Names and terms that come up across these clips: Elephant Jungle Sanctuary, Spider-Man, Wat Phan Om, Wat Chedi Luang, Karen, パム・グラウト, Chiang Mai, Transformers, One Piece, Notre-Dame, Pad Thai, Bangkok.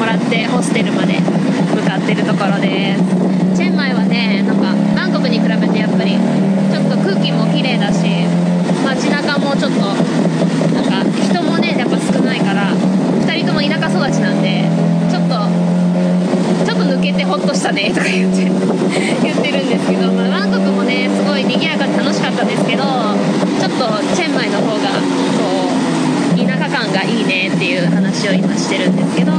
もらってホステルまで向かってるところです。チェンマイはね、なんかバンコクに比べてやっぱりちょっと空気も綺麗だし、街中もちょっとなんか人もねやっぱ少ないから、2人とも田舎育ちなんでちょっと抜けてホッとしたねとか言ってるんですけど、バンコクもねすごい賑やかで楽しかったんですけど、ちょっとチェンマイの方がこう田舎感がいいねっていう話を今してるんですけど、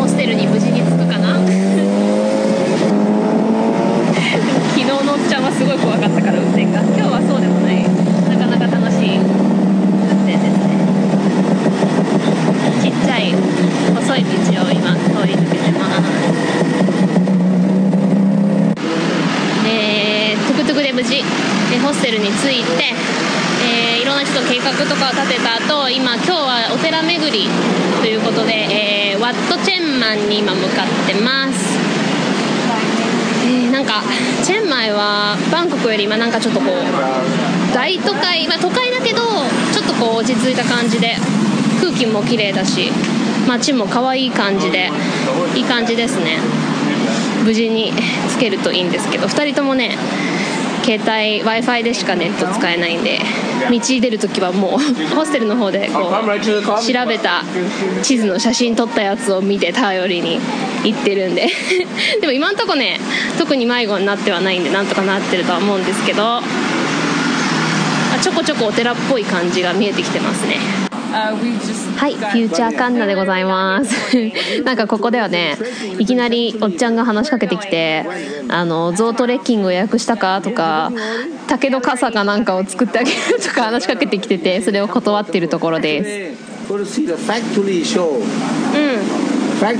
ホステルに無事に着くかな昨日のおっちゃんはすごい怖かったから運転が、今日はそうでもない、なかなか楽しい運転ですね。ちっちゃい細い道を今通り抜けてます。で、トゥクトゥクで無事ホステルに着いて、いろんな人と計画とかを立てた後、今はお寺巡りということで、ワットチェンマンに今向かってます。なんかチェンマイはバンコクより今なんかちょっとこう大都会、まあ、都会だけどちょっとこう落ち着いた感じで、空気も綺麗だし街も可愛い感じでいい感じですね。無事につけるといいんですけど、2人ともね携帯 Wi-Fi でしかネット使えないんで、道出るときはもうホステルの方でこう調べた地図の写真撮ったやつを見て頼りに行ってるんででも今んとこね特に迷子になってはないんでなんとかなってるとは思うんですけど、ちょこちょこお寺っぽい感じが見えてきてますね。はい、フューチャーカンナでございますなんかここではね、いきなりおっちゃんが話しかけてきて、ゾウトレッキングを予約したかとか、竹の傘かなんかを作ってあげるとか話しかけてきてて、それを断ってるところです。アリ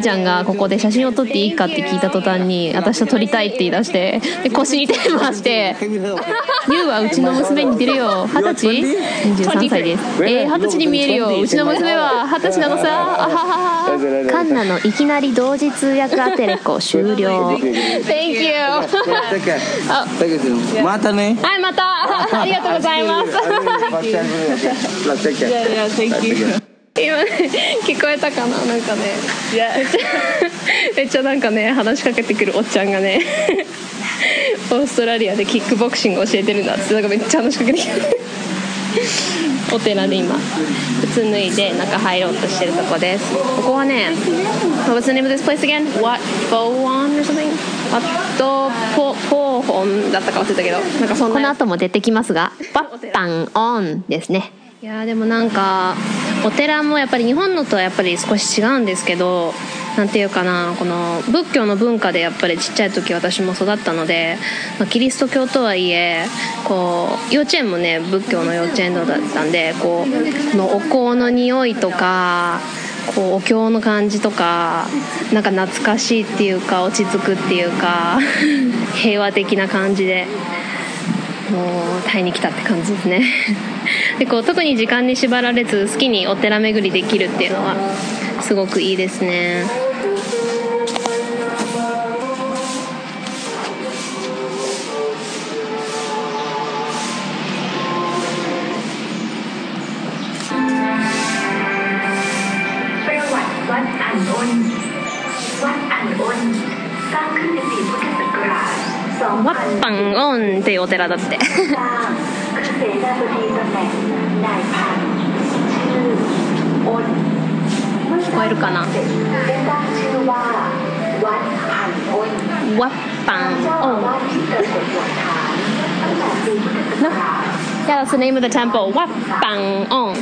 ちゃんがここで写真を撮っていいかって聞いた途端に、私と撮りたいって言い出して、で腰に手を回して「You はうちの娘に似てるよ、20歳 ?23 歳です。20歳に見えるよ、うちの娘は20歳なのさ、あはは。」カンナのいきなり同時通訳アテレコ終了Thank you またね、はい、またありがとうございます今ね、聞こえたかな、なんかねめっちゃなんかね話しかけてくるおっちゃんがねオーストラリアでキックボクシング教えてるんだって、なんかめっちゃ話しかけてきてお寺で今靴脱いで中入ろうとしてるとこです。ここはね What's the name of this place again? Wat Phan Om or something? Wat Phan Om だったか忘れたけど、なんかそんなこの後も出てきますがWat Phan Om ですね。いやでもなんかお寺もやっぱり日本のとはやっぱり少し違うんですけど、なんていうかな、この仏教の文化でやっぱりちっちゃい時私も育ったので、キリスト教とはいえこう幼稚園もね仏教の幼稚園だったんで、こうのお香の匂いとかこうお経の感じとか、なんか懐かしいっていうか落ち着くっていうか平和的な感じで。もうタイに来たって感じですねでこう特に時間に縛られず好きにお寺巡りできるっていうのはすごくいいですね。Wat Phan Om っていうお寺だって聞こえるかな。 Wat Phan Om That's the name of the temple Wat Phan Om 1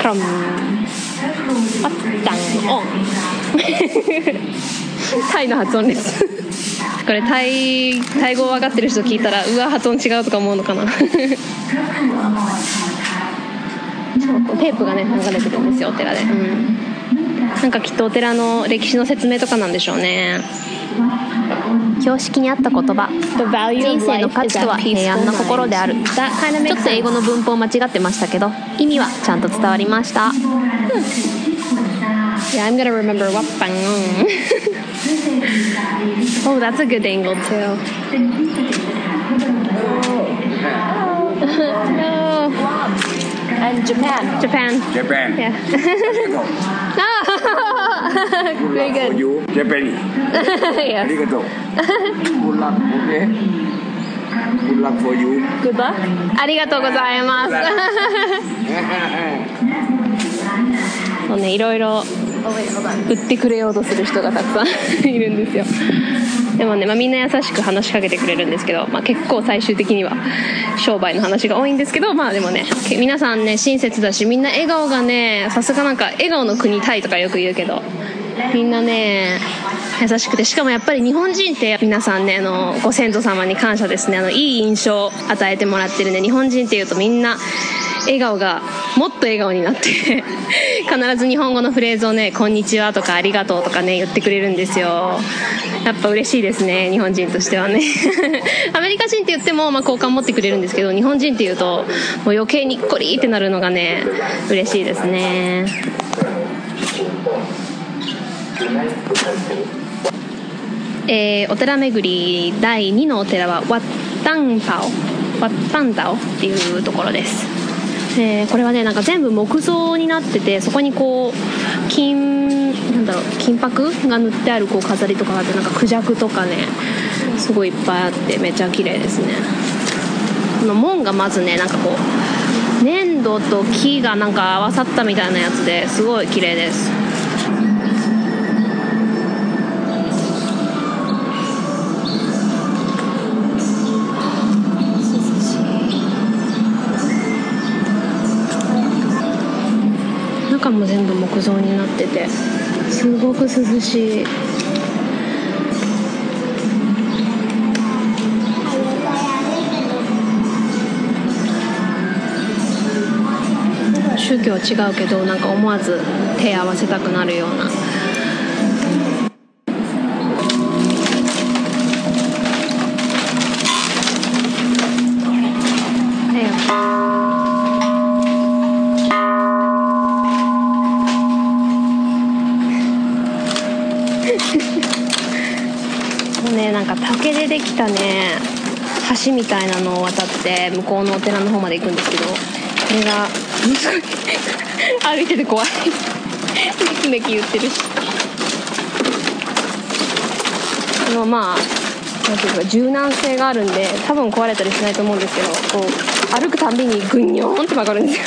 from Wat Phan Om タイの発音ですこれタイ語分かってる人聞いたらうわ発音違うとか思うのかなそうテープがね流れてるんですよお寺で、なんかきっとお寺の歴史の説明とかなんでしょうね。標識にあった言葉、人生の価値とは平安な心である。ちょっと英語の文法間違ってましたけど意味はちゃんと伝わりました。Yeah, I'm gonna remember Wat Phan Om. Oh, that's a good angle too. No. And Japan. Yeah. No. Very good. You Japanese. Yes. Good luck. Okay. Good luck for you. Good luck. ありがとうございます。そうね、いろいろ売ってくれようとする人がたくさんいるんですよ。でもね、みんな優しく話しかけてくれるんですけど、結構最終的には商売の話が多いんですけど、でもね皆さんね親切だし、みんな笑顔がね、さすがなんか笑顔の国タイとかよく言うけど、みんなね優しくて、しかもやっぱり日本人って皆さんねご先祖様に感謝ですね。いい印象を与えてもらってるね。日本人っていうとみんな笑顔がもっと笑顔になって必ず日本語のフレーズをね、こんにちはとかありがとうとかね言ってくれるんですよ。やっぱ嬉しいですね、日本人としてはねアメリカ人って言っても好感持ってくれるんですけど、日本人って言うともう余計にっこりってなるのがね嬉しいですね。お寺巡り第2のお寺はワッタンタオっていうところです。これはね、なんか全部木造になってて、そこにこう金箔が塗ってあるこう飾りとかがあって、なんかクジャクとかねすごいいっぱいあってめっちゃ綺麗ですね。この門がまずね、なんかこう粘土と木がなんか合わさったみたいなやつですごい綺麗です。中も全部木造になっててすごく涼しい。宗教は違うけど、なんか思わず手合わせたくなるような。竹でできたね橋みたいなのを渡って向こうのお寺の方まで行くんですけど、これがすごい歩いてて怖いめきめき言ってるし、なんていうか柔軟性があるんで多分壊れたりしないと思うんですけど、こう歩くたんびにグニョーンって曲がるんですよ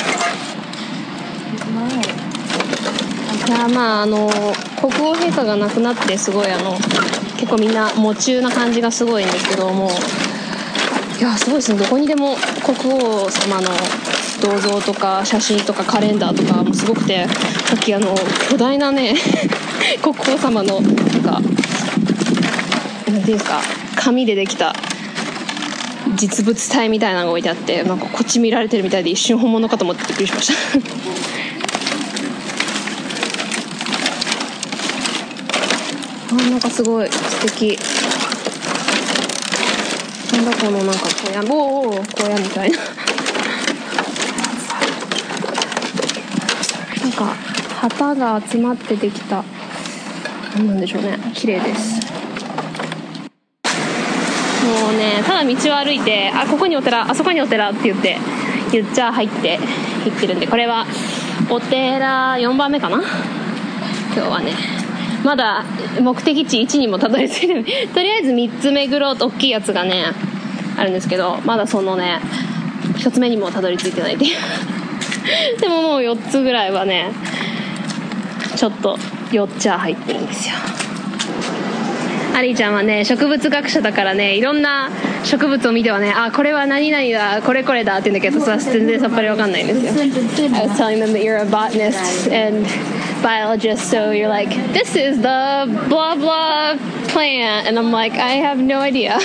いや国王陛下が亡くなってすごい結構みんな喪中な感じがすごいんですけども、いやすごいですね。どこにでも国王様の銅像とか写真とかカレンダーとかもすごくて、さっき巨大なね国王様のなんていうんですか、紙でできた実物体みたいなのが置いてあって、なんかこっち見られてるみたいで一瞬本物かと思ってびっくりしましたなんかすごい素敵。なんだこのなんか小屋みたいな。なんか旗が集まってできた。なんでしょうね。綺麗です。もうね、ただ道を歩いて、あ、ここにお寺、あそこにお寺って言っちゃ入って行ってるんで、これはお寺4番目かな。今日はね。まだ目的地1にもたどり着いてないとりあえず3つ巡ろうと大きいやつがねあるんですけど、まだそのね1つ目にもたどり着いてないっていうでももう4つぐらいはねちょっとよっちゃ入ってるんですよ。アリーちゃんはね植物学者だからね、いろんな植物を見てはね、あ、これは何々だ、これだって言うんだけど、全然さっぱりわかんないんですよ。I was telling them that you're a botanist and biologist, so you're like, this is the blah blah plant, and I'm like, I have no idea.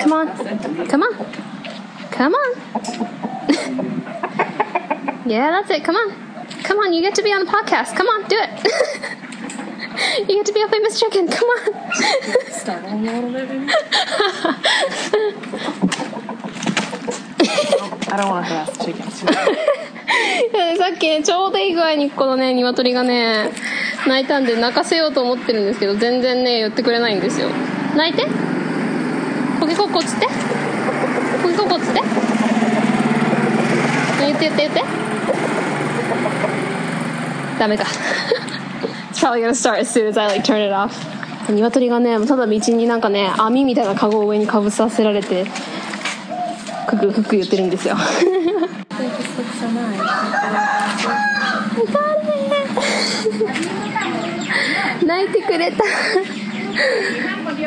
come on yeah, that's it. Come on you get to be on the podcast. Come on, do it. You get to be a famous chicken. Come on. Start on a little bit. I don't want to harass chickens. さっきちょうどいい具合にこのね鶏がね鳴いたんで泣かせようと思ってるんですけど、全然ね寄ってくれないんですよ。泣いて。コケコッコつって。コケコッコつって。言って。ダメか。It's probably gonna start as soon as I like turn it off. 鶏がね、ただ道になんかね、網みたいなカゴを上にかぶさせられて、クククク言ってるんですよ。泣いてくれた。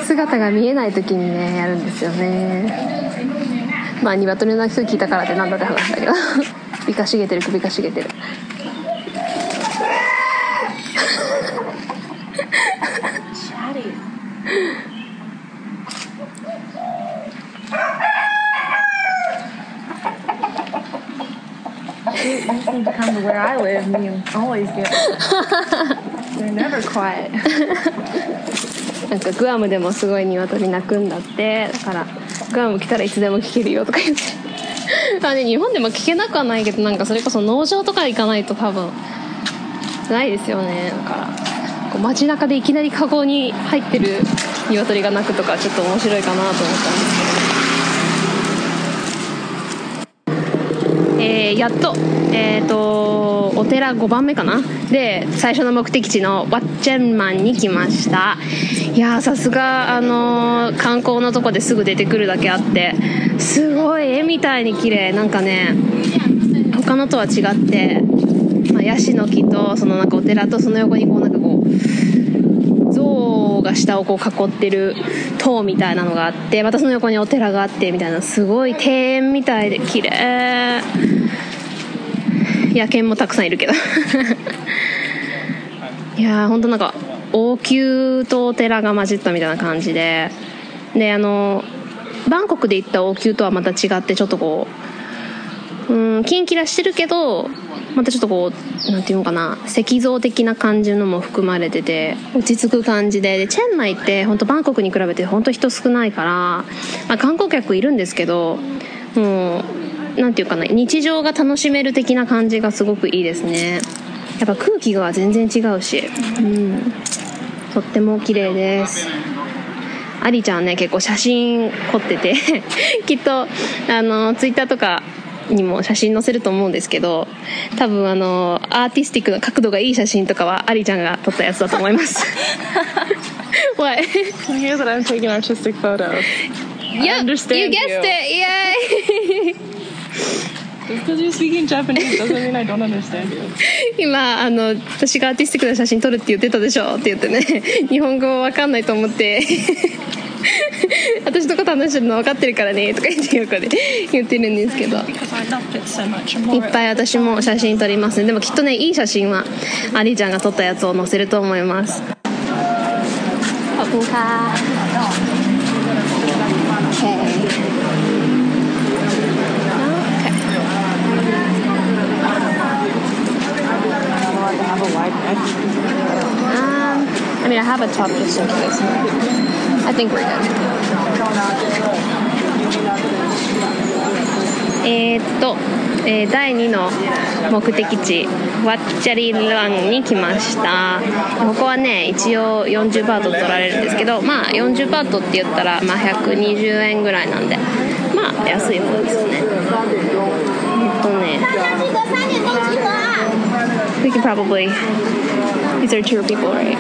姿が見えない時にねやるんですよね。まあ鶏の鳴き声聞いたからってなんだって話だけど。首かしげてる。I seem to come to where I live and you always get it. They're never quiet. なんかグアムでもすごい鶏鳴くんだって。だからグアム来たらいつでも聞けるよとか言ってあ、ね、日本でも聞けなくはないけど、なんかそれこそ農場とか行かないと多分ないですよね。だからこう街中でいきなりカゴに入ってる鶏が鳴くとかちょっと面白いかなと思ったんですけど、やっとお寺5番目かなで最初の目的地のワッチェンマンに来ました。いやー、さすが観光のとこですぐ出てくるだけあって、すごい絵みたいに綺麗。なんかね他のとは違って、まあ、ヤシの木とそのなんかお寺とその横にこうなんかこう象が下をこう囲ってる塔みたいなのがあって、またその横にお寺があってみたいな、すごい庭園みたいで綺麗。野犬もたくさんいるけどいやーほんとなんか王宮とお寺が混じったみたいな感じで、でバンコクで行った王宮とはまた違ってちょっとこうキンキラしてるけど、またちょっとこうなんていうのかな、石像的な感じのも含まれてて落ち着く感じ でチェンマイってほんとバンコクに比べてほんと人少ないから、まあ、観光客いるんですけどもうなんていうかな、日常が楽しめる的な感じがすごくいいですね。やっぱ空気が全然違うし、うん、とっても綺麗です。アリちゃんね結構写真凝っててきっとツイッターとかにも写真載せると思うんですけど、多分アーティスティックな角度がいい写真とかはアリちゃんが撮ったやつだと思いますWhat? Here's what I'm taking artistic photos. Yep, you guessed it. Yay! Just because you're speaking Japanese doesn't mean I don't understand you. 今私がアーティスティックな写真撮るって言ってたでしょって言ってね、日本語わかんないと思って私とか話してるの分かってるからねとか言って横で言ってるんですけど、いっぱい私も写真撮りますね。でもきっとねいい写真はアリちゃんが撮ったやつを載せると思います。ここか OK I mean, I have a top just in case. I think we're good. 第2の目的地ワッチャリランに来ました。ここはね一応40バート取られるんですけど、まあ40バートって言ったら、まあ、120円ぐらいなんで、まあ安い方ですね。We can probably. These are two people, right?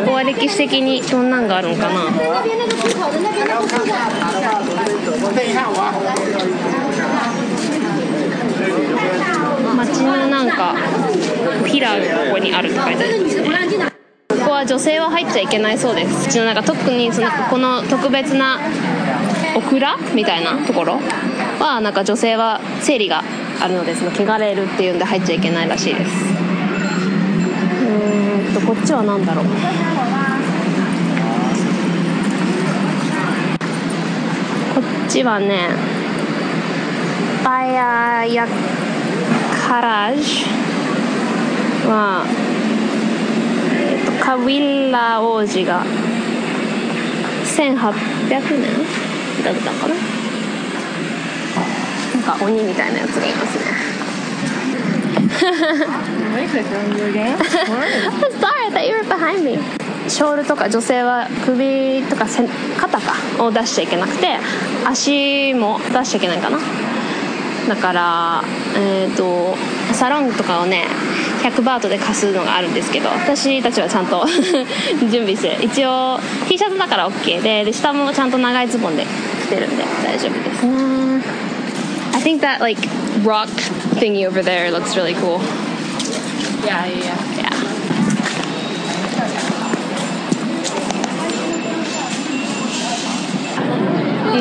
ここは歴史的にどんなんがあるのかな。街のなんかピラーがここにあるって書いてあるんですね。ここはは女性は入っちゃいけないそうです。うちの中特にこの特別なお蔵みたいなところはなんか女性は生理があるので汚れるっていうんで入っちゃいけないらしいです。こっちは何だろう、こっちはねバヤヤカラージュは、カウィラ王子が1800年だったかな、なんか鬼みたいなやつがいますね。I'm sorry, I thought you were behind me. ショールとか女性は首とか肩かを出しちゃいけなくて、足も出しちゃいけないかな。だから、サロンとかをね100バートで貸すのがあるんですけど、私たちはちゃんと準備して、一応 T シャツだから OK で下もちゃんと長いズボンで着てるんで大丈夫ですね。I think that like rock thingy over there looks really cool. Yeah.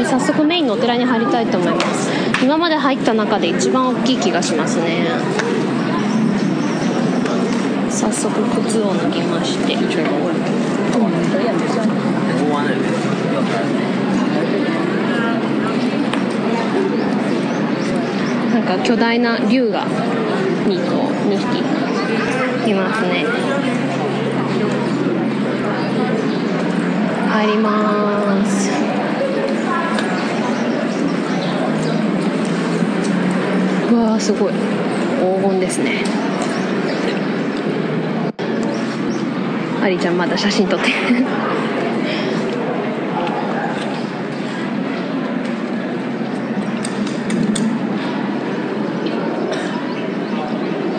早速メインのお寺に入りたいと思います。今まで入った中で一番大きい気がしますね。早速靴を脱ぎまして、なんか巨大な竜が2匹いますね。入ります。うわー、すごい黄金ですね。アリちゃんまだ写真撮って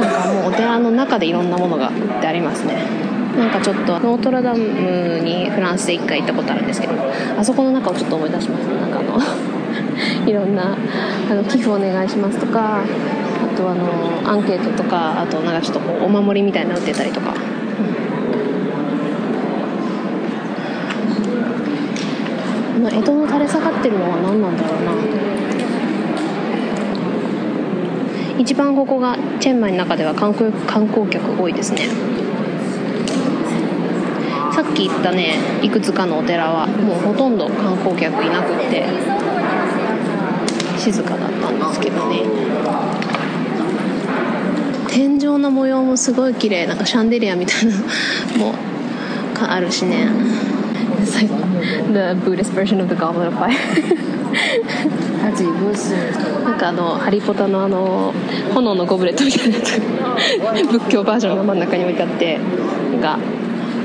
なんかもうお寺の中でいろんなものが売ってありますね。なんかちょっとノートルダムにフランスで一回行ったことあるんですけど、あそこの中をちょっと思い出しますね。なんかいろんな寄付お願いしますとか、あとアンケートとか、あとなんかちょっとこうお守りみたいなの売ってたりとか、江戸の垂れ下がってるのは何なんだろうな。一番ここがチェンマイの中では観光客多いですね。さっき言ったねいくつかのお寺はもうほとんど観光客いなくって静かだったんですけどね。天井の模様もすごい綺麗、なんかシャンデリアみたいなのもあるしね。It's like the Buddhist version of the Goblet of Fire なんかハリポタの炎のゴブレットみたいなやつ仏教バージョンが真ん中に置いてあって、なんか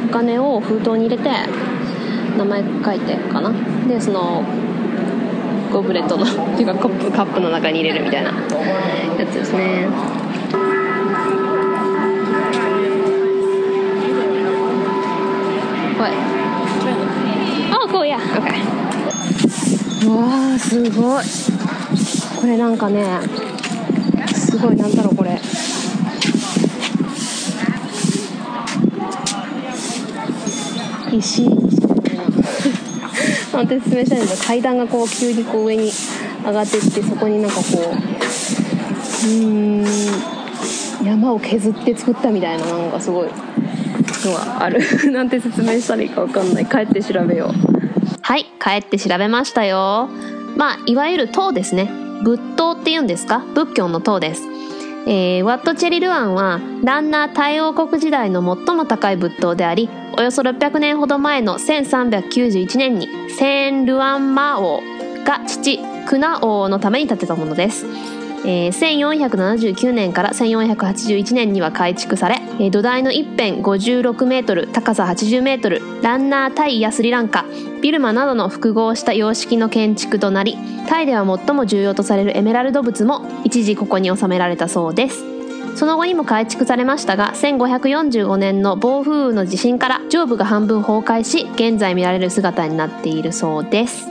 お金を封筒に入れて名前書いてかな、でゴブレットのっていうかカップの中に入れるみたいなやつですね。うわあ、すごい。これなんかね、すごい、なんだろうこれ。石。なんて説明したいんだけど、階段がこう急にこう上に上がってって、そこになんかこう山を削って作ったみたいななんかすごいのがあるなんて説明したらいいか分かんない。帰って調べよう。はい、帰って調べましたよ。まあいわゆる塔ですね。仏塔っていうんですか、仏教の塔です。ワット・チェリ・ルアンはランナー大王国時代の最も高い仏塔であり、およそ600年ほど前の1391年にセーン・ルアンマ王が父クナ王のために建てたものです。1479年から1481年には改築され、土台の一辺56メートル、高さ80メートル、ランナータイやスリランカ、ビルマなどの複合した様式の建築となり、タイでは最も重要とされるエメラルド仏も一時ここに収められたそうです。その後にも改築されましたが、1545年の暴風雨の地震から上部が半分崩壊し、現在見られる姿になっているそうです。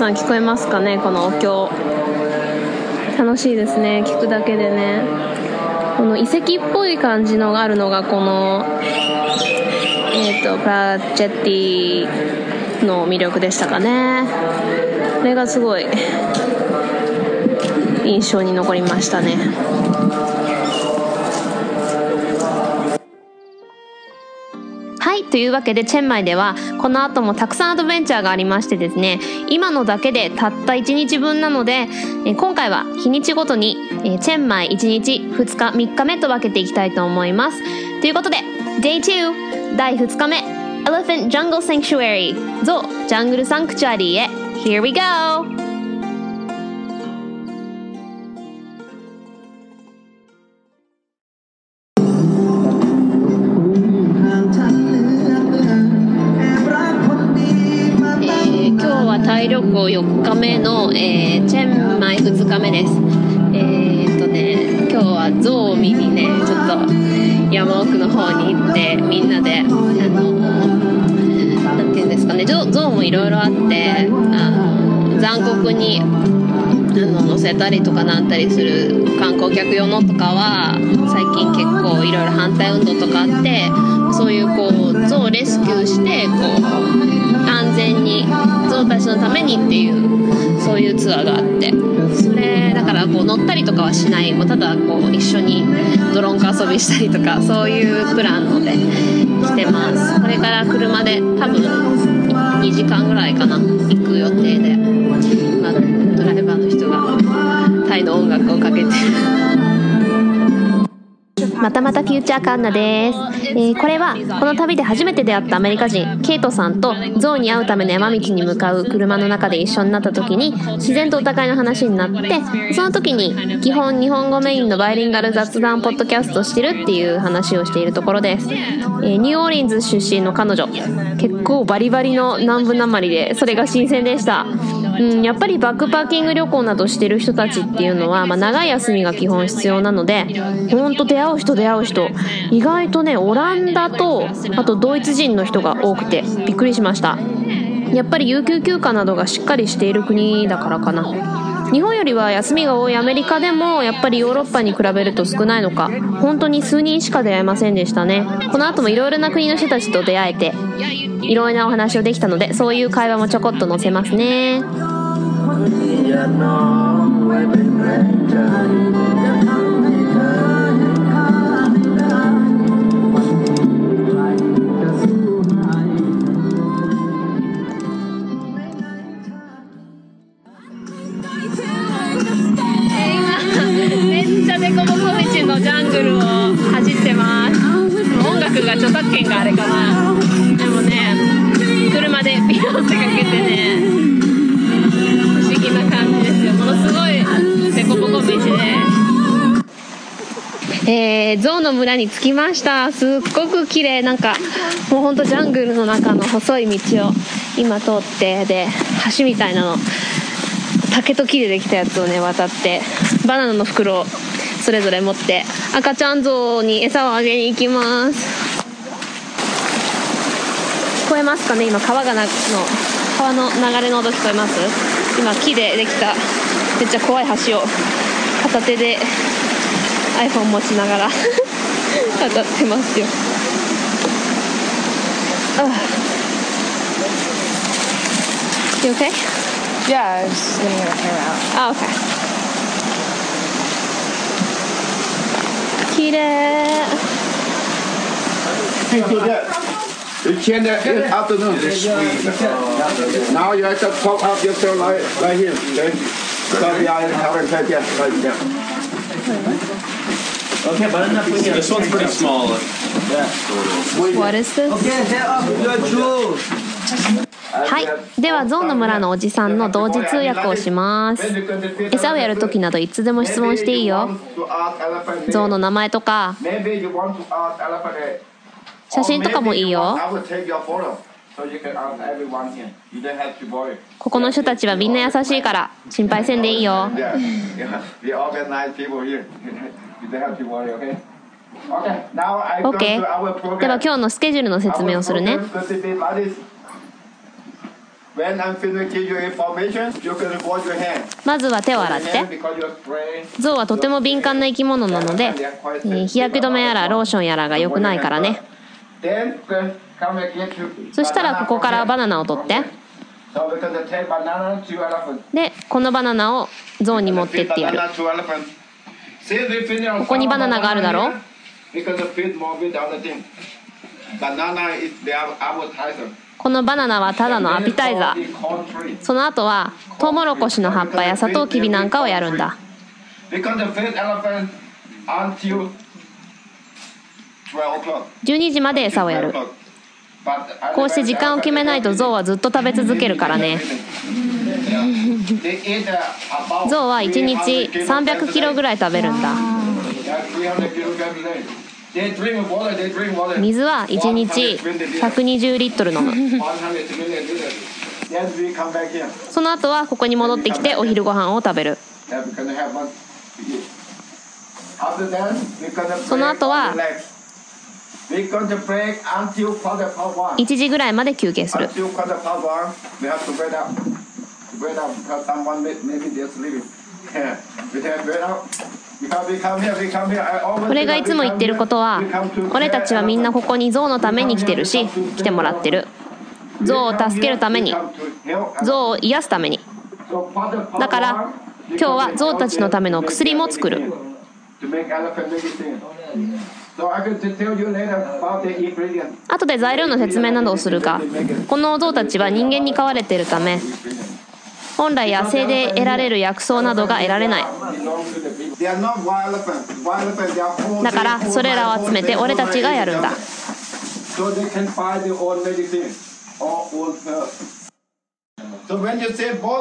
さん聞こえますかね、このお経。楽しいですね、聞くだけでね。この遺跡っぽい感じのがあるのがこのプラチェッティの魅力でしたかね。これがすごい印象に残りましたね。はい、というわけでチェンマイではこの後もたくさんアドベンチャーがありましてですね、今のだけでたった1日分なので、今回は日にちごとにチェンマイ1日2日3日目と分けていきたいと思います。ということで Day 2第2日目 Elephant Jungle Sanctuary ゾウジャングルサンクチュアリーへ Here we go!4日目の、チェンマイ2日目です。今日はゾウを見にね、ちょっと山奥の方に行ってみんなでなんていうんですかね、ゾウもいろいろあって残酷に乗せたりとかなんたりする観光客用のとかは最近結構いろいろ反対運動とかあって、そういうこうゾウをレスキューしてこう安全にゾウたちのためにっていうそういうツアーがあって、それだからこう乗ったりとかはしない、もうただこう一緒に泥んこ遊びしたりとかそういうプランので来てます。これから車で多分2時間ぐらいかな行く予定で、今ドライバーの人がタイの音楽をかけてまたまたフューチャーカンナです。これはこの旅で初めて出会ったアメリカ人ケイトさんとゾウに会うための山道に向かう車の中で一緒になった時に自然とお互いの話になって、その時に基本日本語メインのバイリンガル雑談ポッドキャストしてるっていう話をしているところです。ニューオーリンズ出身の彼女、結構バリバリの南部なまりでそれが新鮮でした。やっぱりバックパーキング旅行などしてる人たちっていうのは、長い休みが基本必要なので、ほんと出会う人意外とね、オランダとあとドイツ人の人が多くてびっくりしました。やっぱり有給休暇などがしっかりしている国だからかな。日本よりは休みが多いアメリカでもやっぱりヨーロッパに比べると少ないのか、本当に数人しか出会えませんでしたね。この後もいろいろな国の人たちと出会えていろいろなお話をできたので、そういう会話もちょこっと載せますね。めっちゃデコボコ道のジャングルを走ってます。音楽が著作権があれかな。でもね、車でビヨンってかけてね、象の村に着きました。すっごく綺麗、なんかもうほんとジャングルの中の細い道を今通って、で橋みたいなの、竹と木でできたやつをね渡って、バナナの袋をそれぞれ持って赤ちゃん象に餌をあげに行きます。聞こえますかね、今川の流れの音聞こえます。今木でできためっちゃ怖い橋を片手でiPhone 持ちながら渡ってますよ。You okay? Yeah, I was just getting my camera out. Oh, okay. きれい。You can get out of the room. Now you have to pop up yourself right here. Okay? So we are covered right here. Okay, but this one's pretty small. What is this? Okay, they're up your jewels.はい、ではゾウの村のおじさんの同時通訳をします。餌をやるときなどいつでも質問していいよ。ゾウの名前とか写真とかもいいよ。ここの人たちはみんな優しいから心配せんでいいよ。OK、 では今日のスケジュールの説明をするね。まずは手を洗って。ゾウはとても敏感な生き物なので、日焼け止めやらローションやらが良くないからね。そしたらここからバナナを取って、でこのバナナをゾウに持ってってやる。ここにバナナがあるだろう。このバナナはただのアピタイザー。その後はトウモロコシの葉っぱやサトウキビなんかをやるんだ。12時まで餌をやる。こうして時間を決めないとゾウはずっと食べ続けるからね。ゾウは1日300キロぐらい食べるんだ。水は1日120リットル飲む。その後はここに戻ってきてお昼ご飯を食べる。その後は1時ぐらいまで休憩する。俺がいつも言ってることは、俺たちはみんなここにゾウのために来てるし、来てもらってる。ゾウを助けるために、ゾウを癒すために。だから今日はゾウたちのための薬も作る。後で材料の説明などをするが、このゾウたちは人間に飼われているため、本来野生で得られる薬草などが得られない。だからそれらを集めて俺たちがやるんだ。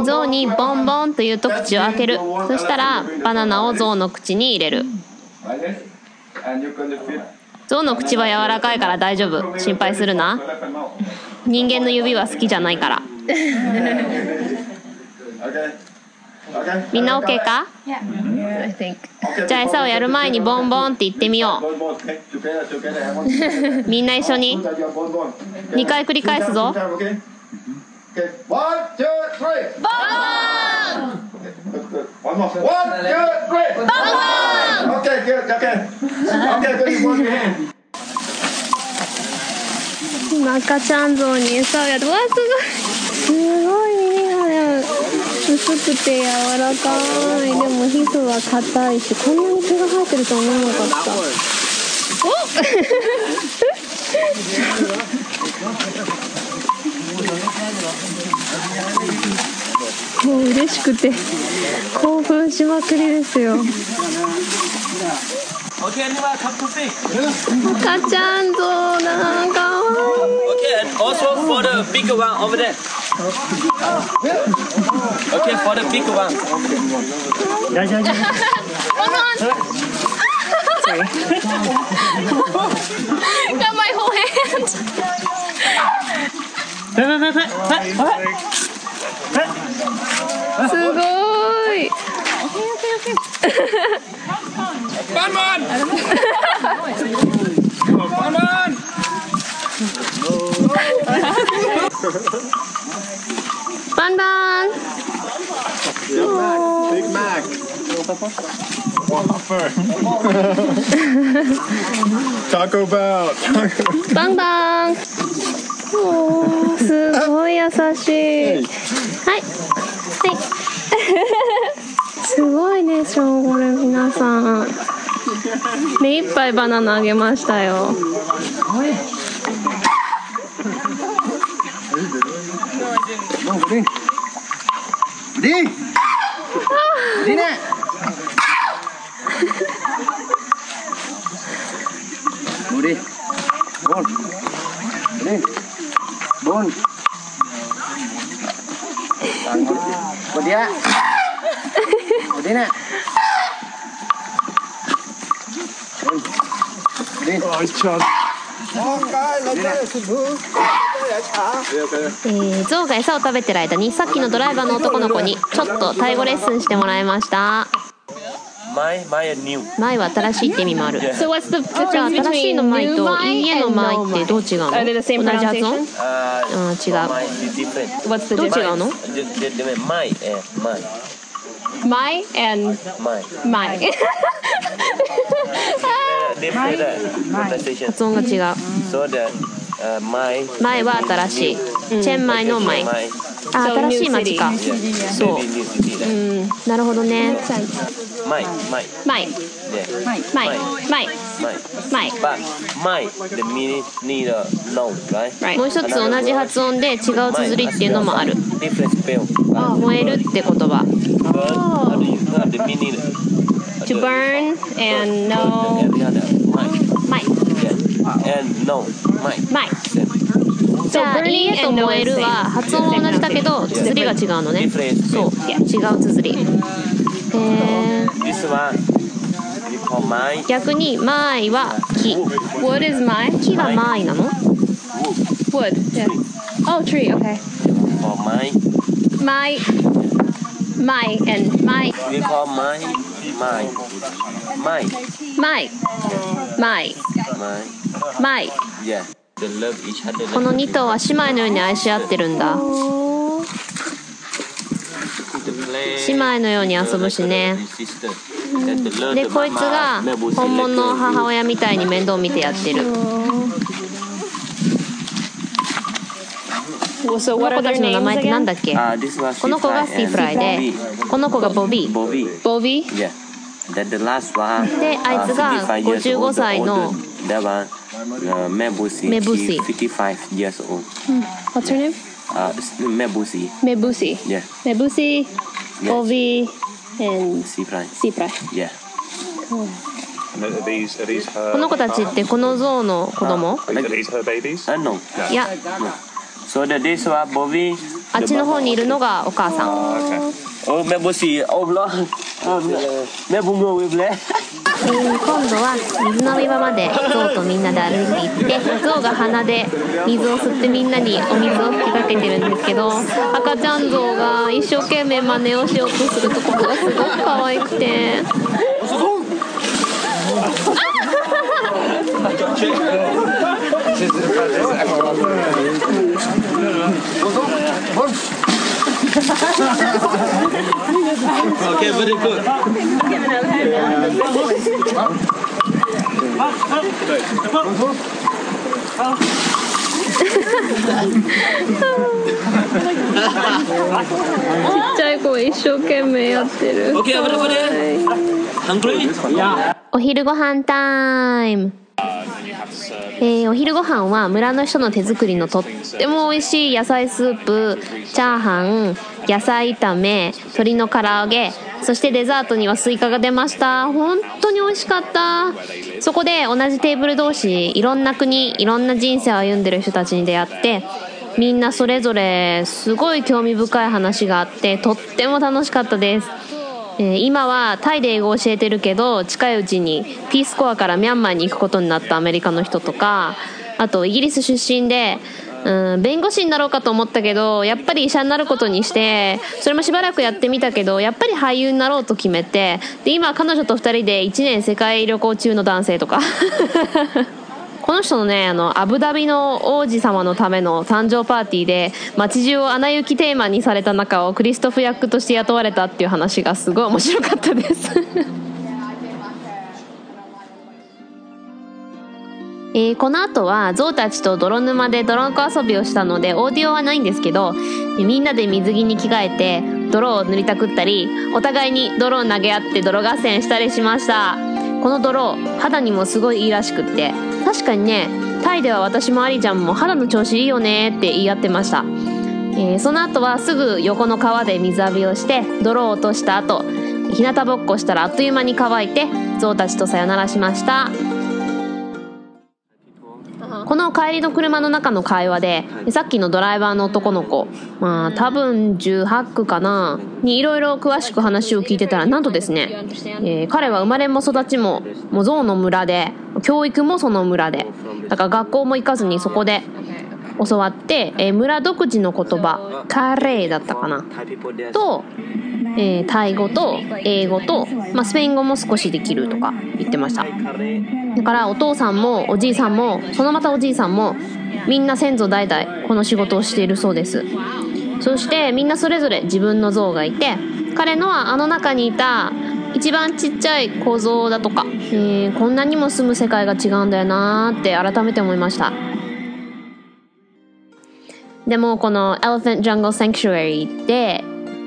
ゾウにボンボンというと口を開ける。そしたらバナナをゾウの口に入れる。ゾウの口は柔らかいから大丈夫。心配するな。人間の指は好きじゃないから。みんな OK か？ じゃあ餌をやる前にボンボンって言ってみよう。みんな一緒に2回繰り返すぞ。ボンボン。今赤ちゃんゾウに餌をやる。わあ、すごい。すごい耳がね、薄くて柔らかい。でも皮膚は硬いし、こんなに毛が生えてると思わなかった。おもう嬉しくて興奮しまくりですよ。赤ちゃんゾウなんかわいい。すごい。バンバンおー、すごい優しい。はいはいすごいでしょこれ。皆さん目いっぱいバナナあげましたよ。ゾウが餌を食べてる間に、さっきのドライバーの男の子にちょっとタイ語レッスンしてもらいました。前は新しいって意味もある。So what's the difference between new mai and no mai? どう違うの？ Are they the same pronunciation? 違う。What's the difference? どう違うの？ Mai and mai. Mai and mai. 発音が違う。前は新しい。チェンマイの前。あ、新しい街か。そう。うん、なるほどね。前、前、前、前、前、前、前、前。で、ミニのノー、right？ もう一つ同じ発音で違う綴りっていうのもある。燃えるって言葉。To burn and no might. And no might. Might. So burning and no は発音同じだけど綴りが違うのね。そう、違う綴り。逆に my は木。What is my? 木が my なの？ Wood. Oh, tree. Okay. My. My and my. We call my.My. My. My. My. My. Yeah. They love each other. この2頭は姉妹のように愛し合ってるんだ。姉妹のように遊ぶしね。で、こいつが本物の母親みたいに面倒見てやってる。So、この子たちの名前ってなんだっけ？この子がシーフライで、この子がボビー。ボビー。Yeah.で、あいつが55歳のメブシ。What's her name? メブシ。メブシ。メブシ、ボビー、and シープライ。Yeah. Cool. Are these この子たちってこの象の子供？ Are these her babies? No. Yeah. So this one, Bobby. あっちの方にいるのがお母さん。Oh, okay. メブシ、オブロー。今度は水飲み場までゾウとみんなで歩いていって、ゾウが鼻で水を吸ってみんなにお水を吹きかけてるんですけど、赤ちゃんゾウが一生懸命真似をしようとするところがすごく可愛くて、あOkay, very good. Okay, everybody. Hungry? お昼ご飯タイム。お昼ご飯は村の人の手作りのとっても美味しい野菜スープ、チャーハン、野菜炒め、鶏の唐揚げ、そしてデザートにはスイカが出ました。本当に美味しかった。そこで同じテーブル同士、いろんな国、いろんな人生を歩んでる人たちに出会って、みんなそれぞれすごい興味深い話があって、とっても楽しかったです。今はタイで英語を教えてるけど、近いうちにピースコアからミャンマーに行くことになったアメリカの人とか、あとイギリス出身で、弁護士になろうかと思ったけど、やっぱり医者になることにして、それもしばらくやってみたけど、やっぱり俳優になろうと決めて、で今彼女と2人で1年世界旅行中の男性とかこの人のね、アブダビの王子様のための誕生パーティーで街中を穴行きテーマにされた中をクリストフ役として雇われたっていう話がすごい面白かったですこの後はゾウたちと泥沼で泥んこ遊びをしたのでオーディオはないんですけど、みんなで水着に着替えて泥を塗りたくったり、お互いに泥を投げ合って泥合戦したりしました。この泥、肌にもすごいいいらしくって、確かにね、タイでは私もアリちゃんも肌の調子いいよねって言い合ってました。その後はすぐ横の川で水浴びをして、泥を落とした後日向ぼっこしたらあっという間に乾いて、ゾウたちとさよならしました。この帰りの車の中の会話で、さっきのドライバーの男の子、まあ多分18区かなにいろいろ詳しく話を聞いてたら、なんとですね、彼は生まれも育ちもゾウの村で、教育もその村で、だから学校も行かずにそこで教わって、村独自の言葉カレーだったかなと、タイ語と英語と、まあ、スペイン語も少しできるとか言ってました。だからお父さんもおじいさんもそのまたおじいさんもみんな先祖代々この仕事をしているそうです。そしてみんなそれぞれ自分の像がいて、彼のはあの中にいた一番ちっちゃい小僧だとか、こんなにも住む世界が違うんだよなーって改めて思いました。でもこの Elephant Jungle Sanctuary で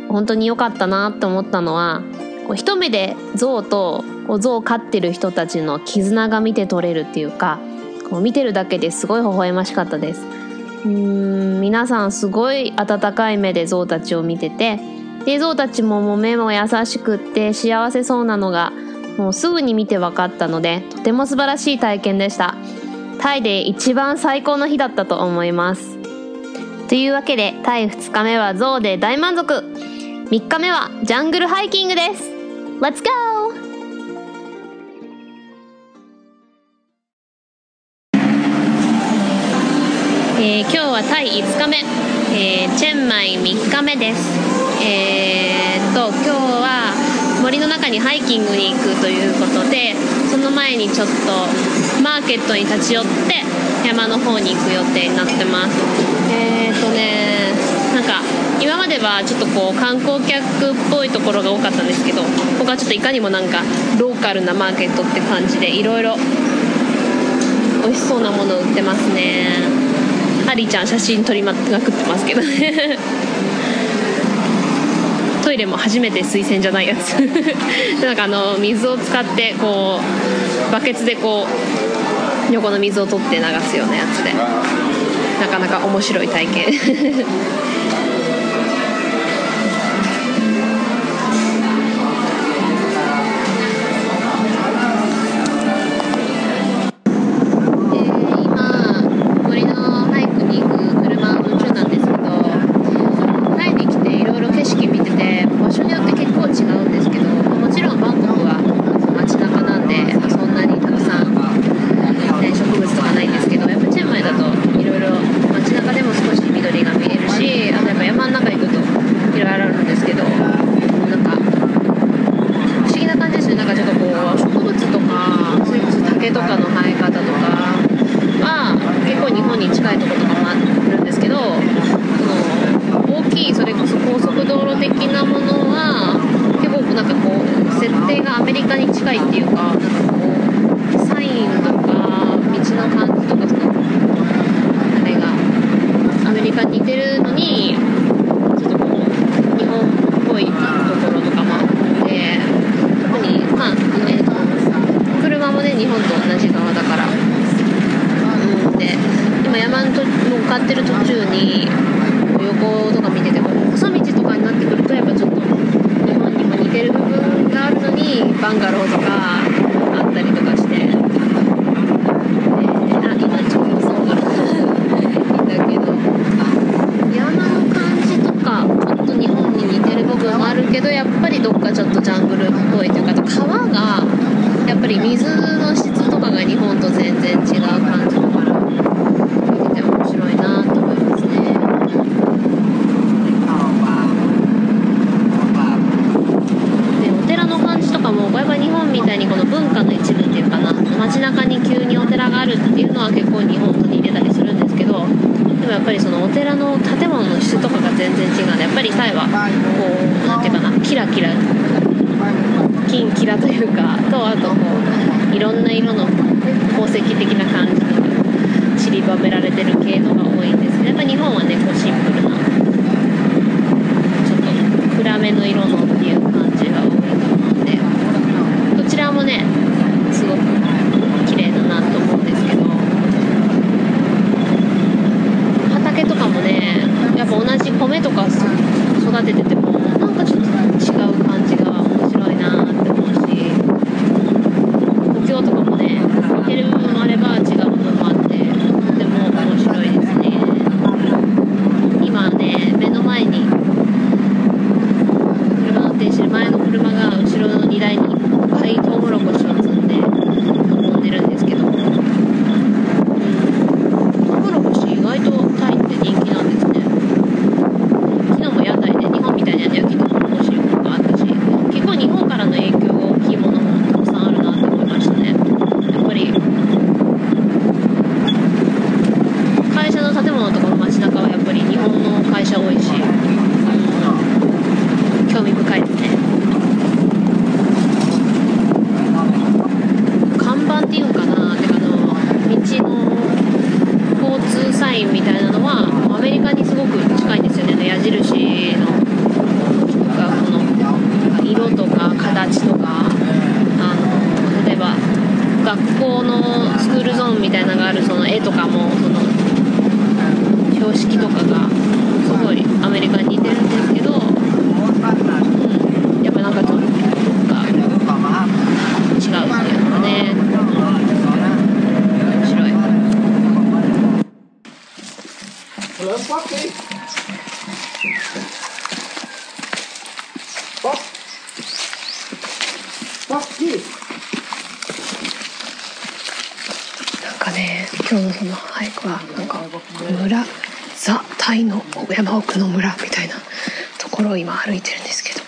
本当に良かったなって思ったのは、こう一目で象と象を飼ってる人たちの絆が見て取れるっていうか、こう見てるだけですごい微笑ましかったです。皆さんすごい温かい目で象たちを見てて、で象たち もう目も優しくって幸せそうなのがもうすぐに見て分かったので、とても素晴らしい体験でした。タイで一番最高の日だったと思います。というわけでタイ2日目は象で大満足、3日目はジャングルハイキングです。 Let's go! 今日はタイ5日目、チェンマイ3日目です。今日は森の中にハイキングに行くということで、その前にちょっとマーケットに立ち寄って山の方に行く予定になってます。なんか今まではちょっとこう観光客っぽいところが多かったんですけど、ここはちょっといかにもなんかローカルなマーケットって感じで、いろいろ美味しそうなもの売ってますね。ハリーちゃん写真撮りまくってますけどねトイレも初めて水洗じゃないやつなんか水を使ってこうバケツでこう横の水を取って流すようなやつで、なかなか面白い体験とかもね、似てる部分もあれば違う部分もあって、とても面白いです。気とかがすごいアメリカに似てるんですけど、やっぱなんかちょっと違うっていうかね、面白い。なんかね、今日のその俳句はなんか村、ザ・タイの山奥の村みたいなところを今歩いてるんですけど、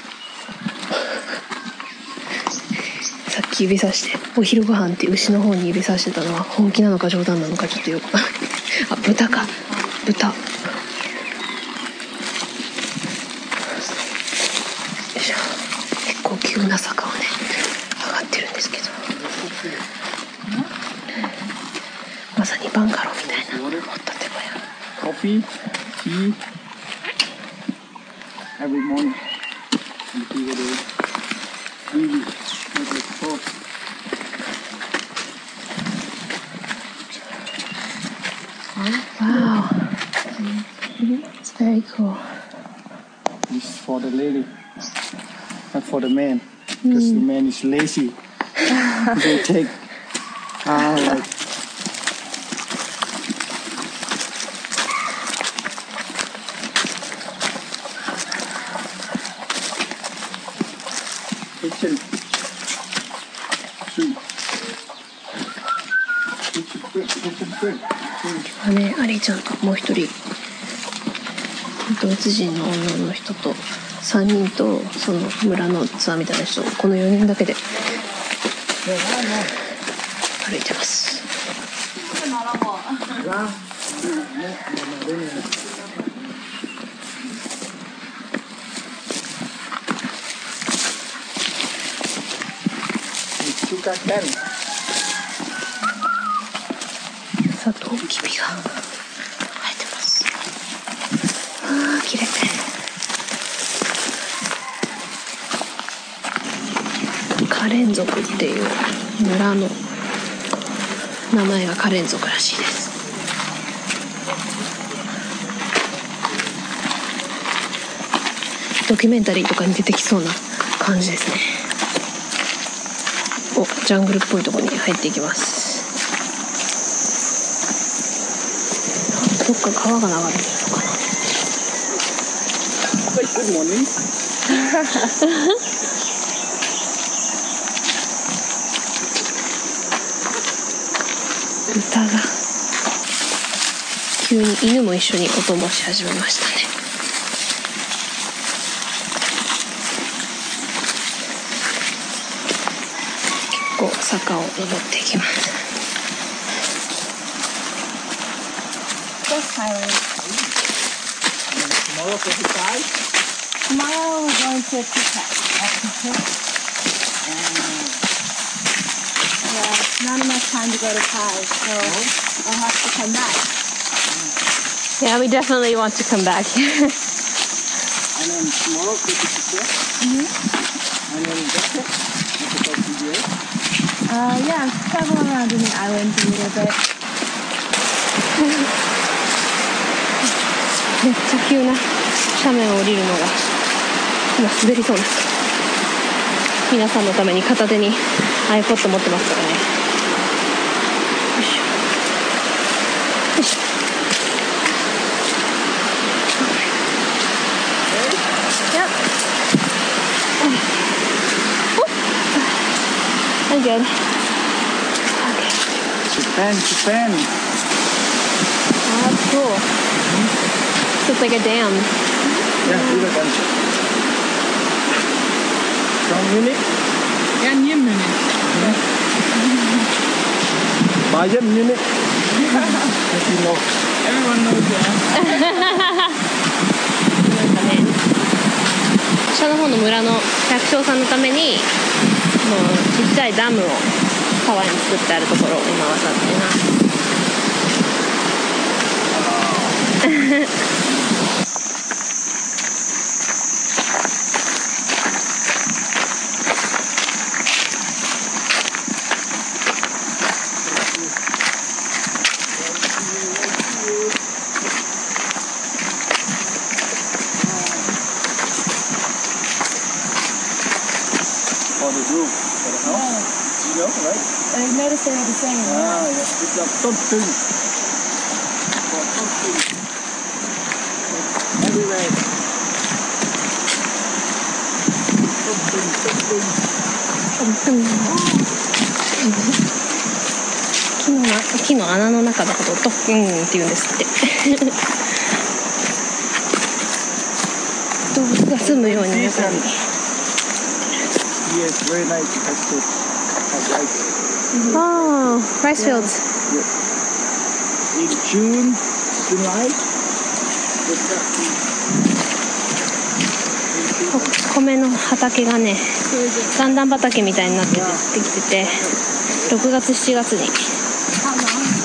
さっき指さしてお昼ご飯って牛の方に指さしてたのは本気なのか冗談なのかちょっとよくあ、豚か、豚。結構急な坂をね上がってるんですけど、まさにバンガローみたいな掘ったて小屋。コーヒー、ティー、every morning。Wow, it's very cool. This is for the lady, not for the man, because the man is lazy. They take like kitchen, kitchen, ね、アリちゃんともう一人ドイツ人の女の人と3人とその村のツアーみたいな人、この4人だけで歩いてます。さとうきびが生えてます。あー、きれい。カレン族っていう村の名前がカレン族らしいです。ドキュメンタリーとかに出てきそうな感じですね。お、ジャングルっぽいところに入っていきます。どっか川が流れてるのかな。歌が急に犬も一緒にお供し始めましたね。坂を登っていきます。Yeah, we definitely want to come back here. And then tomorrow, could you prepare? Mm-hmm. And then we get there. Yeah, travel around in the island a little bit. めっちゃ急な斜面を降りるのが今滑りそうです。皆さんのために片手に iPod 持ってますからね。よいしょよいしょ。やっI'm good. Okay. Japan, Japan. Oh, that's cool. So it's like a dam. Yeah, it's a dam. From Munich? Yeah, near Munich. Bayern, Munich. As you know. Everyone knows that. 下の方の村の百姓さんのためにもうちっちゃいダムを川に作ってあるところを今渡っています room for the house. Wow. You know, right? I noticed they were the same. Ah, yes. It's like something. For something. Everywhere. Something, something. Something. Oh. 木の穴の中のことをトッキンって言うんですって動物が住むようにやっぱり Yes, very nice rice fields. Oh, rice fields. In June, July, the stuff. 米の畑がね、段々畑みたいになってきてて、6月7月に植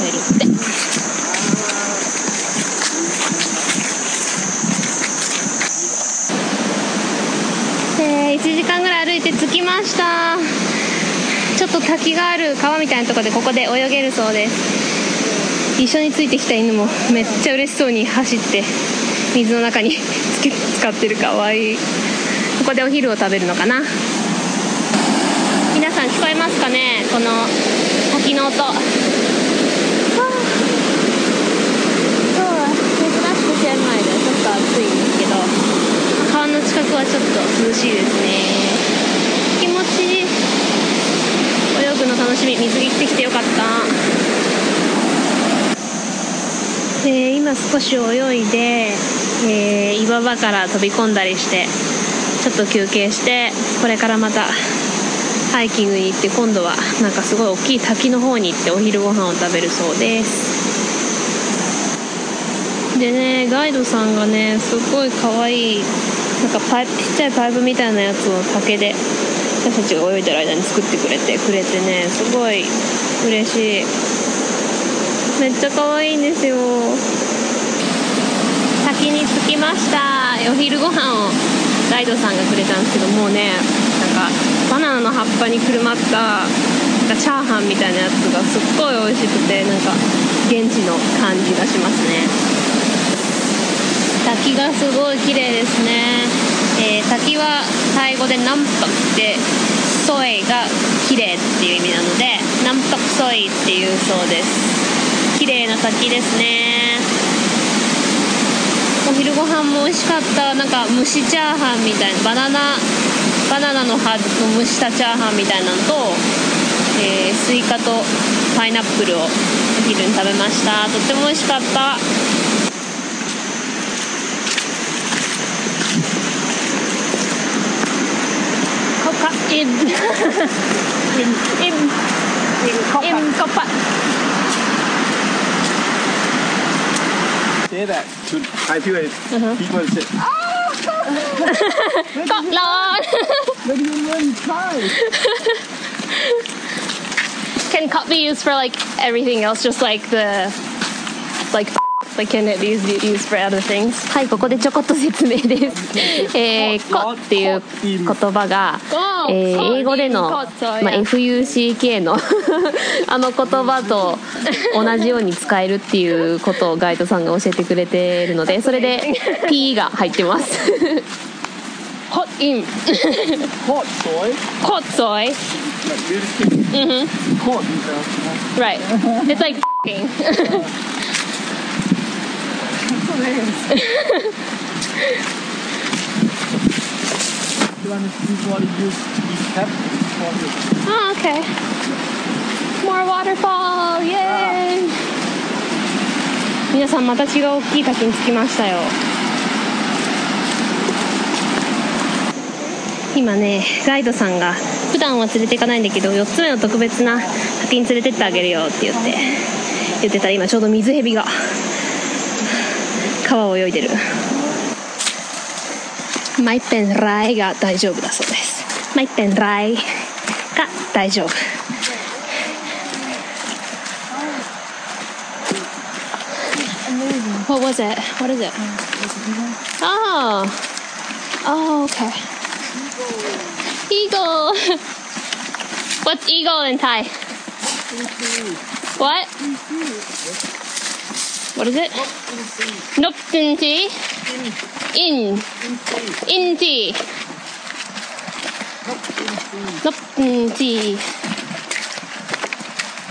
えるって。1時間ぐらい歩いて着きました。ちょっと滝がある川みたいなところでここで泳げるそうです。一緒についてきた犬もめっちゃ嬉しそうに走って水の中に浸かってる。かわいい。ここでお昼を食べるのかな。皆さん聞こえますかね、この滝の音。前でちょっと暑いんですけど、川の近くはちょっと涼しいですね。気持ちいい。泳ぐの楽しみ。水着着てきてよかった。今少し泳いで、岩場から飛び込んだりしてちょっと休憩して、これからまたハイキングに行って、今度はなんかすごい大きい滝の方に行ってお昼ご飯を食べるそうです。でね、ガイドさんがね、すごいかわいい、なんかちっちゃいパイプみたいなやつを竹で私たちが泳いでる間に作ってくれてね、すごい嬉しい。めっちゃかわいいんですよ。滝に着きました。お昼ご飯をガイドさんがくれたんですけど、もうね、なんかバナナの葉っぱにくるまったなんかチャーハンみたいなやつがすっごい美味しくて、なんか現地の感じがしますね。滝がすごい綺麗ですね。滝はタイ語でナムパクってソイが綺麗っていう意味なので、ナムパクソイっていうそうです。綺麗な滝ですね。お昼ご飯も美味しかった。なんか蒸しチャーハンみたいな、バナナの葉の蒸したチャーハンみたいなのと、スイカとパイナップルをお昼に食べました。とっても美味しかった。In Kopat. Say that to Thai people. People say, "Ah, got lost." Maybe you learn Thai. Can "kot" be used for like everything else, just like the like? Like can it be used for other things? はい、ここでちょこっと説明です。コっていう言葉が、英語での、FUCK のあの言葉と同じように使えるっていうことをガイドさんが教えてくれているので、それで P が入ってます。Hot in. Hot soy. Hot soy. Mm-hmm. Hot. Right. It's like f***ing. Oh, okay. More waterfall, yay! 皆さん、また違う大きい滝に着きましたよ。今ね、ガイドさんが普段は連れていかないんだけど、4つ目の特別な滝に連れてってあげるよって言ってたら、今ちょうど水蛇が川を泳いでる。マイペンライが大丈夫だそうです。マイペンライが大丈夫。What was it? What is it? Oh, oh, okay. Eagle. What's eagle in Thai? What? What is it? Noptinti. In. Inti. 6.1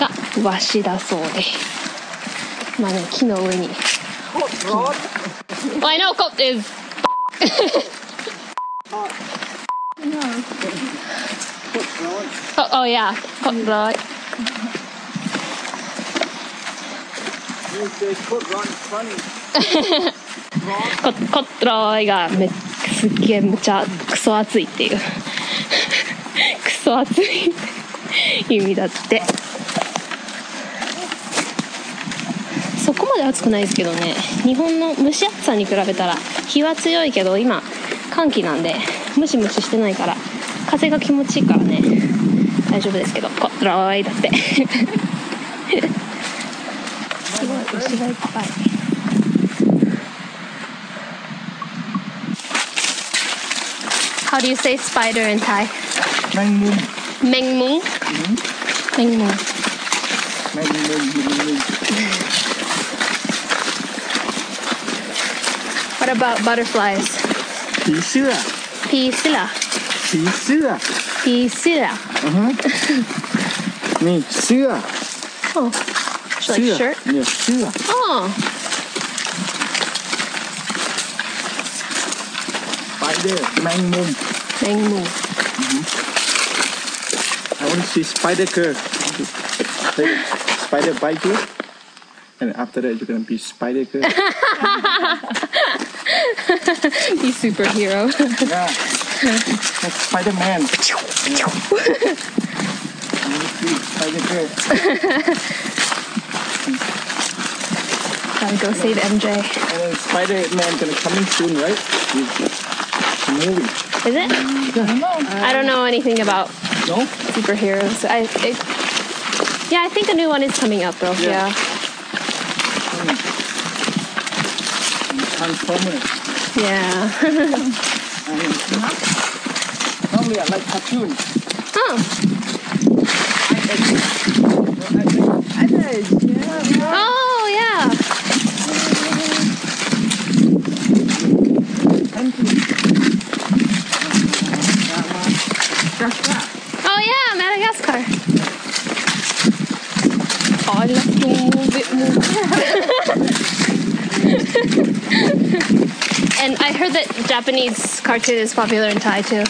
がわしだそうで、まあね、木の上に I know coat is oh yeah coat right you say coat right funnyコットロイがすっげえめちゃクソ暑いっていうクソ暑い意味だって。そこまで暑くないですけどね、日本の蒸し暑さに比べたら日は強いけど、今寒気なんでムシムシしてないから風が気持ちいいからね大丈夫ですけど、コットロイだってすごい牛がいっぱい。How do you say spider in Thai? Mengmung. Mengmung? Mengmung. What about butterflies? Pisua. Pisua. Pisua. Pisua. Uh-huh. Me, sua. Oh. It's like shirt? Yeah, sua. Oh. Mangmum. Mangmum. Mm-hmm. I want to see spider curve. Spider bite you, and after that you're gonna be spider curve. Be superhero. Yeah. Like Spider-Man. I want to see spider curve. Gotta go save MJ. Spider-Man gonna come in soon, right? Movie. Is it? I don't know anything about superheroes. I think a new one is coming up though. Yeah. Transformers. Yeah. Normally I like cartoons. Oh. I like. Oh yeah. Oh yeah, Madagascar. I like to move it. And I heard that Japanese cartoon is popular in Thai too.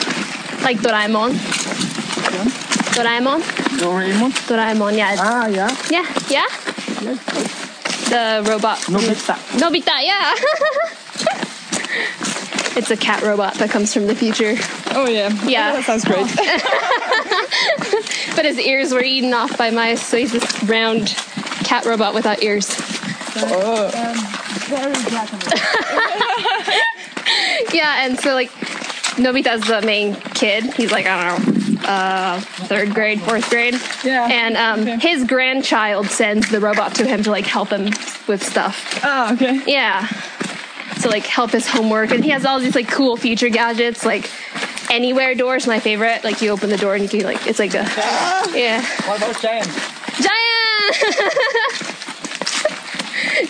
Like Doraemon. Yeah. Doraemon? Doraemon? Doraemon, yeah. Ah, yeah? Yeah, yeah? Yeah. The robot. Nobita. Nobita, yeah. It's a cat robot that comes from the future. Oh yeah. Yeah. That sounds great. But his ears were eaten off by mice, so he's this round cat robot without ears. Very Japanese. Yeah, and so like Nobita's the main kid. He's like, I don't know, third grade, fourth grade. Yeah. And his grandchild sends the robot to him to like help him with stuff. Oh, okay. Yeah. To like help his homework, and he has all these like cool future gadgets, like anywhere doors, my favorite. Like you open the door and you can like, it's like a yeah. What about Giant? Giant.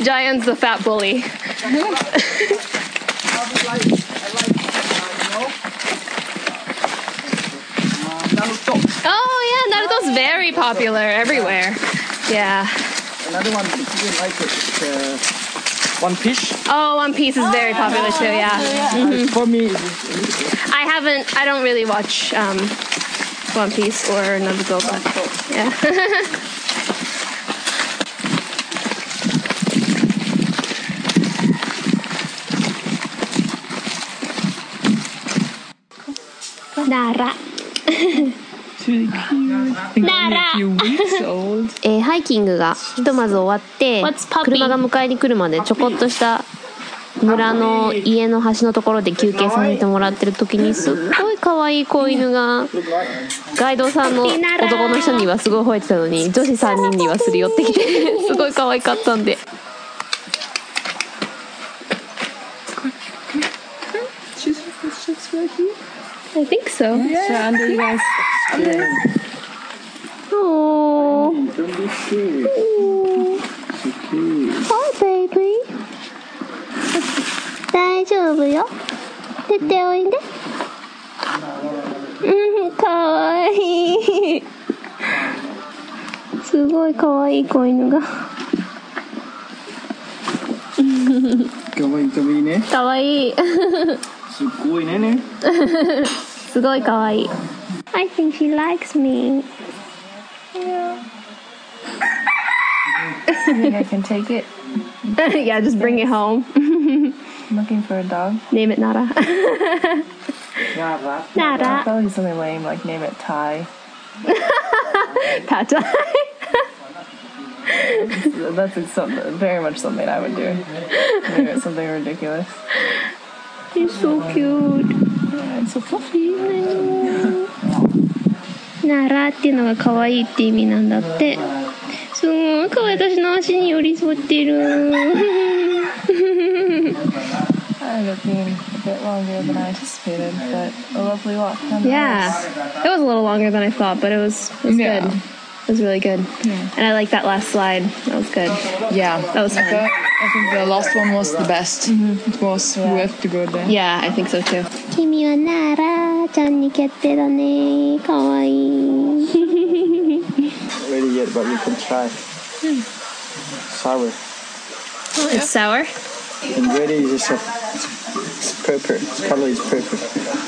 Giant's the fat bully. Naruto. Oh yeah, Naruto's very popular everywhere. Yeah. Another one if you didn't like it. One Piece. Oh, One Piece is very popular too. Yeah. Mm-hmm. For me, I don't really watch One Piece or Naruto, but yeah. Nara.ハイキングがひとまず終わって車が迎えに来るまでちょこっとした村の家の端のところで休憩させてもらってる時に、すっごい可愛い子犬がガイドさんの男の人にはすごい吠えてたのに女子3人にはすり寄ってきてすごい可愛かったんで、I think so. Yeah. Under you guys. Oh. Don't be scared. Oh, baby. 大丈夫よ。出ておいで。うん、かわいいすごいかわいい子犬がかわいい、かわいいね、かわいいすごいねすごいかわいい。 I think she likes me. Yeah. I think I can take it. Yeah, just bring it home. I'm looking for a dog. Name it Nara. Nara. Nara. Probably something lame, like name it Thai. Pad Thai. That's something, very much something I would do. Name it something ridiculous. He's so cute. Yeah, it's so fluffy. Nara っていうのが可愛いって意味なんだって。すごい可愛い。私の足に寄り添ってるI ended up being a bit longer than I anticipated, but a lovely walk. Yeah, it was a little longer than I thought, but it was good. It was really good. Yeah. And I liked that last slide. That was good. Yeah, that was fun. I think the last one was the best. Mm-hmm. It was worth to go there. Yeah, I think so too. 君はナラちゃんに決定だね。かわいい。Ready yet, but you can try. Sour. It's sour. And ready is just it's purple. Its color is purple.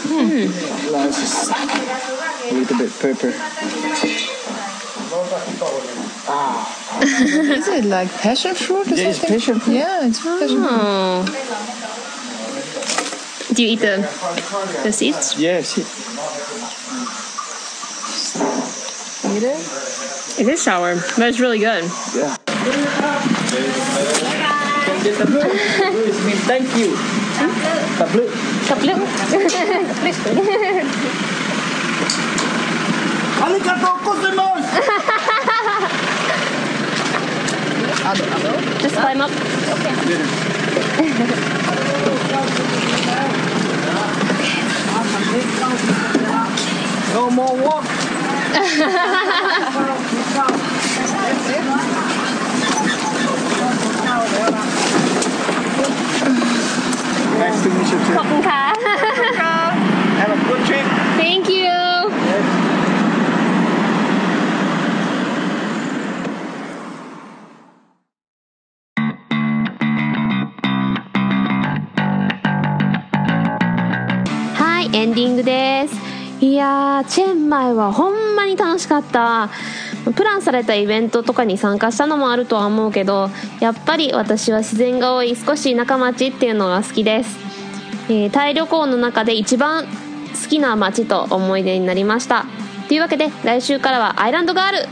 Now it's just a little bit purple.Is it like passion fruit or something? It's passion fruit. Yeah, it's passion fruit. Do you eat the seeds? Yeah, seeds. Eat it? It is sour, but it's really good. Yeah. Thank you. Tablu. Tablu. Arigatou gozaimasu!Just climb up. Okay. No more walk. Nice to meet you too. Have a good trip. Thank you.エンディングです。いやー、チェンマイはほんまに楽しかった。プランされたイベントとかに参加したのもあるとは思うけど、やっぱり私は自然が多い少し田舎町っていうのが好きです。タイ旅行の中で一番好きな町と思い出になりました。というわけで来週からはアイランドガール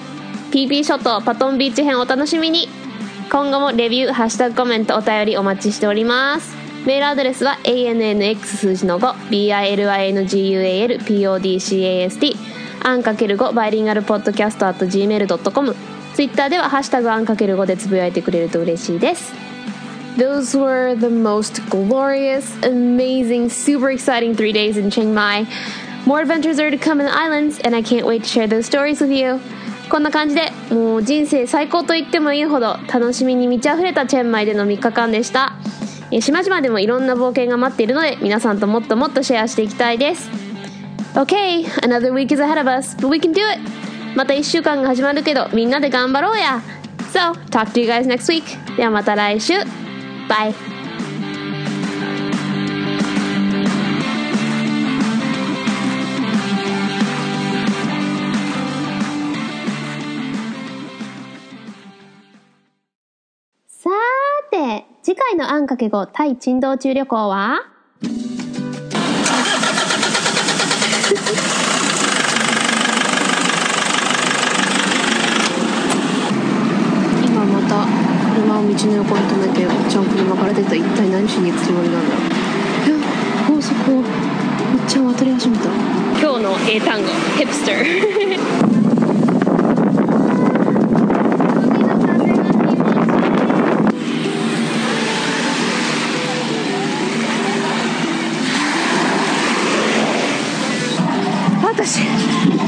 PP 諸島パトンビーチ編をお楽しみに。今後もレビュー、ハッシュタグ、コメント、お便りお待ちしております。メールアドレスは ANNX5 BILINGUALPODCAST an×5 バイリンガルポッドキャスト @gmail.com。 ツイッターではハッシュタグ an×5 でつぶやいてくれると嬉しいです。 Those were the most glorious, amazing, super exciting 3 days in Chiang Mai. More adventures are to come in the islands, and I can't wait to share those stories with you. こんな感じでもう人生最高と言ってもいいほど楽しみに満ち溢れたチェンマイでの3日間でした。島々でもいろんな冒険が待っているので、皆さんともっともっとシェアしていきたいです。 Okay, another week is ahead of us, but we can do it. また1週間が始まるけど、みんなで頑張ろうや。 So, talk to you guys next week. ではまた来週。 Bye.次回のan×5タイ珍道中旅行は今また車を道の横に止めて、おっちゃん車から出た。一体何しに行くつもりなんだろう。え、高速をおっちゃん渡り始めた。今日の英単語、ヒップスター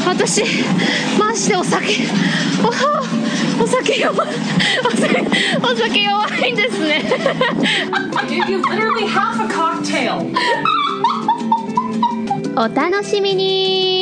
私マジでお酒弱いんですね。お楽しみに。